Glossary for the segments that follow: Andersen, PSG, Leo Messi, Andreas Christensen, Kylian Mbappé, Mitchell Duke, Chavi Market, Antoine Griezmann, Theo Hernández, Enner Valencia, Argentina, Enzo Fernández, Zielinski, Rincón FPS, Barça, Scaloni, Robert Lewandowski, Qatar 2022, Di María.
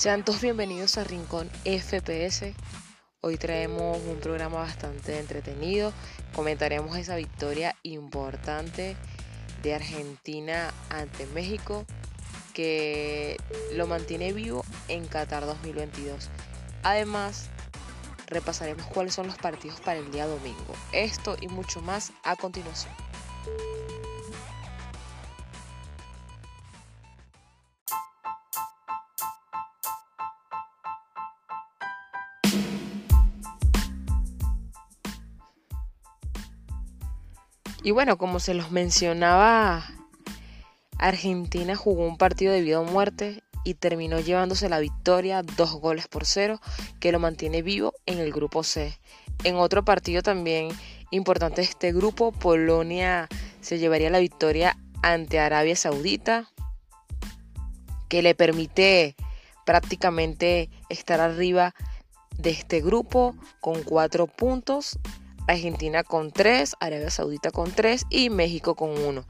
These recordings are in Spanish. Sean todos bienvenidos a Rincón FPS. Hoy traemos un programa bastante entretenido. Comentaremos esa victoria importante de Argentina ante México, que lo mantiene vivo en Qatar 2022. Además, repasaremos cuáles son los partidos para el día domingo. Esto y mucho más a continuación. Y bueno, como se los mencionaba, Argentina jugó un partido de vida o muerte y terminó llevándose la victoria 2-0, que lo mantiene vivo en el grupo C. En otro partido también importante de este grupo, Polonia se llevaría la victoria ante Arabia Saudita, que le permite prácticamente estar arriba de este grupo con 4 puntos. Argentina con 3, Arabia Saudita con 3 y México con 1.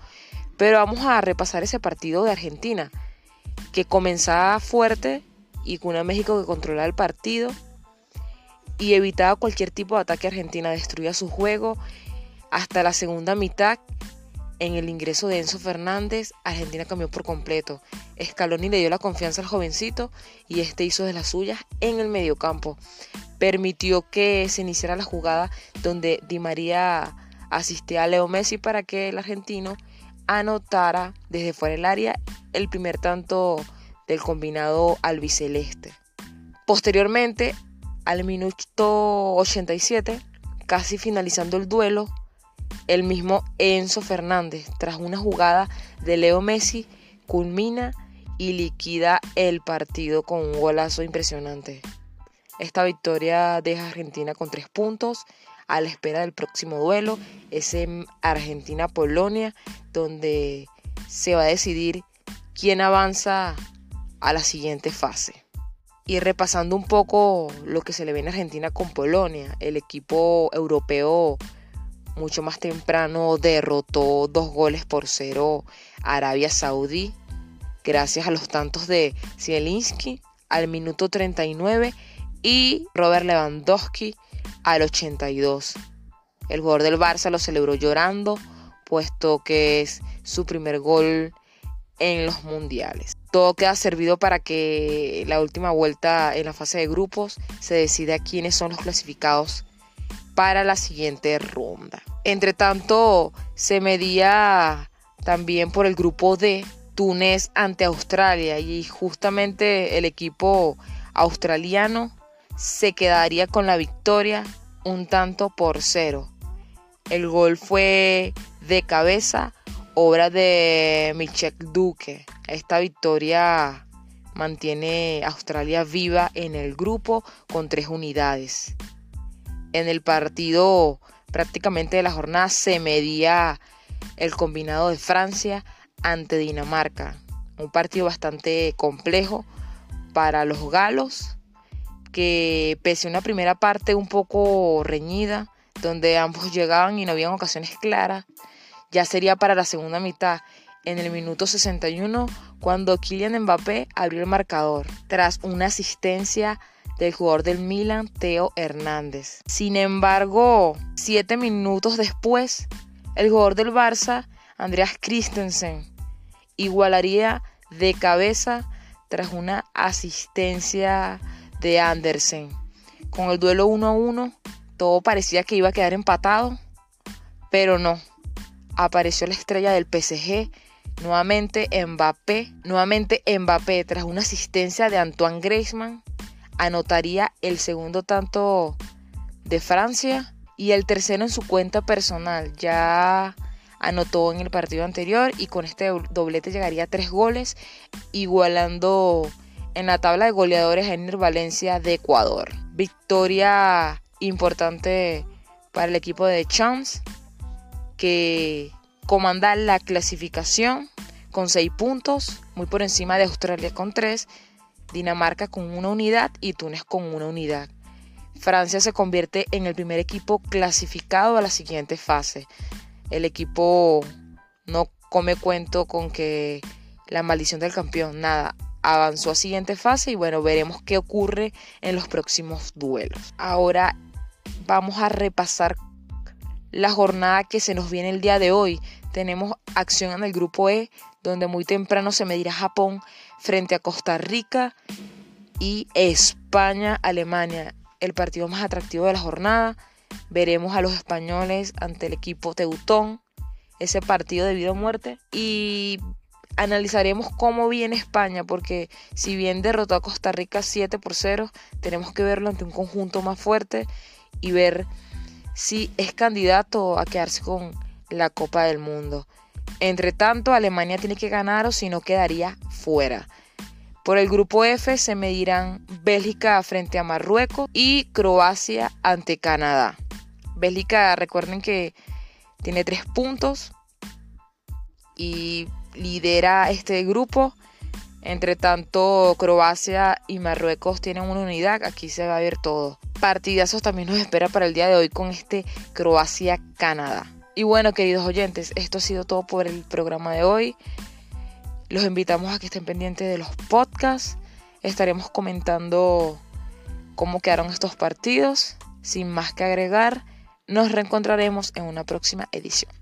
Pero vamos a repasar ese partido de Argentina, que comenzaba fuerte y con una México que controlaba el partido y evitaba cualquier tipo de ataque. Argentina destruía su juego hasta la segunda mitad. En el ingreso de Enzo Fernández, Argentina cambió por completo. Scaloni le dio la confianza al jovencito y este hizo de las suyas en el mediocampo. Permitió que se iniciara la jugada donde Di María asistía a Leo Messi para que el argentino anotara desde fuera del área el primer tanto del combinado albiceleste. Posteriormente, al minuto 87, casi finalizando el duelo, el mismo Enzo Fernández, tras una jugada de Leo Messi, culmina y liquida el partido con un golazo impresionante. Esta victoria deja a Argentina con 3 puntos a la espera del próximo duelo, ese Argentina-Polonia, donde se va a decidir quién avanza a la siguiente fase. Y repasando un poco lo que se le ve en Argentina con Polonia, el equipo europeo mucho más temprano derrotó 2-0 a Arabia Saudí, gracias a los tantos de Zielinski al minuto 39 y Robert Lewandowski al 82. El jugador del Barça lo celebró llorando, puesto que es su primer gol en los mundiales. Todo queda servido para que la última vuelta en la fase de grupos se decida quiénes son los clasificados para la siguiente ronda. Entre tanto, se medía también por el grupo D, Túnez ante Australia, y justamente el equipo australiano se quedaría con la victoria 1-0. El gol fue de cabeza, obra de Mitchell Duke. Esta victoria mantiene a Australia viva en el grupo con 3 unidades. En el partido prácticamente de la jornada se medía el combinado de Francia ante Dinamarca. Un partido bastante complejo para los galos, que pese a una primera parte un poco reñida, donde ambos llegaban y no habían ocasiones claras, ya sería para la segunda mitad, en el minuto 61, cuando Kylian Mbappé abrió el marcador, tras una asistencia del jugador del Milan, Theo Hernández. Sin embargo, 7 minutos después, el jugador del Barça, Andreas Christensen, igualaría de cabeza tras una asistencia de Andersen. Con el duelo 1-1, todo parecía que iba a quedar empatado, pero no. Apareció la estrella del PSG, nuevamente Mbappé, tras una asistencia de Antoine Griezmann, anotaría el segundo tanto de Francia y el tercero en su cuenta personal. Ya anotó en el partido anterior y con este doblete llegaría a 3 goles, igualando en la tabla de goleadores a Enner Valencia de Ecuador. Victoria importante para el equipo de Champs, que comanda la clasificación con 6 puntos, muy por encima de Australia con 3, Dinamarca con 1 unidad y Túnez con 1 unidad. Francia se convierte en el primer equipo clasificado a la siguiente fase. El equipo no come cuento con que la maldición del campeón, nada. avanzó a siguiente fase y bueno, veremos qué ocurre en los próximos duelos. Ahora vamos a repasar la jornada que se nos viene el día de hoy. Tenemos acción en el grupo E, donde muy temprano se medirá Japón frente a Costa Rica y España-Alemania, el partido más atractivo de la jornada. Veremos a los españoles ante el equipo teutón, ese partido de vida o muerte, y analizaremos cómo viene España, porque si bien derrotó a Costa Rica 7-0, tenemos que verlo ante un conjunto más fuerte y ver si es candidato a quedarse con la Copa del Mundo. Entre tanto, Alemania tiene que ganar o si no quedaría fuera. Por el grupo F se medirán Bélgica frente a Marruecos y Croacia ante Canadá. Bélgica, recuerden que tiene 3 puntos y lidera este grupo. Entre tanto, Croacia y Marruecos tienen una unidad. Aquí se va a ver todo. Partidazos también nos espera para el día de hoy con este Croacia-Canadá. Y bueno, queridos oyentes, esto ha sido todo por el programa de hoy. Los invitamos a que estén pendientes de los podcasts. Estaremos comentando cómo quedaron estos partidos. Sin más que agregar, nos reencontraremos en una próxima edición.